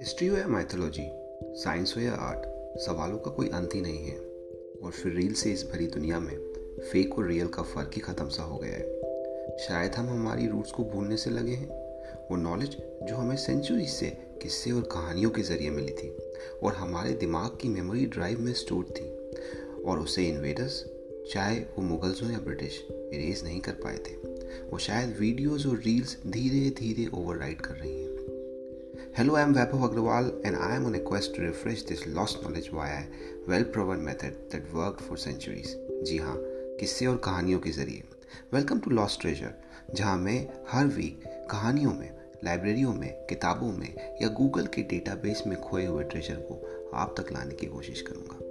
History हो या mythology, science हो या आर्ट, सवालों का कोई अंत ही नहीं है। और फिर रील से इस भरी दुनिया में फेक और रियल का फ़र्क ही ख़त्म सा हो गया है। शायद हम हमारी रूट्स को भूलने से लगे हैं। वो नॉलेज जो हमें सेंचुरी से किस्से और कहानियों के ज़रिए मिली थी और हमारे दिमाग की मेमोरी ड्राइव में स्टोर थी, और उसे इन्वेडर्स, चाहे वो मुगल्स हों या ब्रिटिश, इरेज नहीं कर पाए थे। वो शायद वीडियोस और रील्स धीरे धीरे ओवरराइड कर रही हैं। Hello, I am Vaibhav Agarwal and I am on a quest to refresh this lost knowledge via a well-proven method that worked for centuries. जी हाँ, किस्से और कहानियों के ज़रिए। Welcome to Lost Treasure, जहाँ मैं हर वीक कहानियों में, लाइब्रेरियों में, किताबों में या गूगल के डेटाबेस में खोए हुए ट्रेजर को आप तक लाने की कोशिश करूँगा।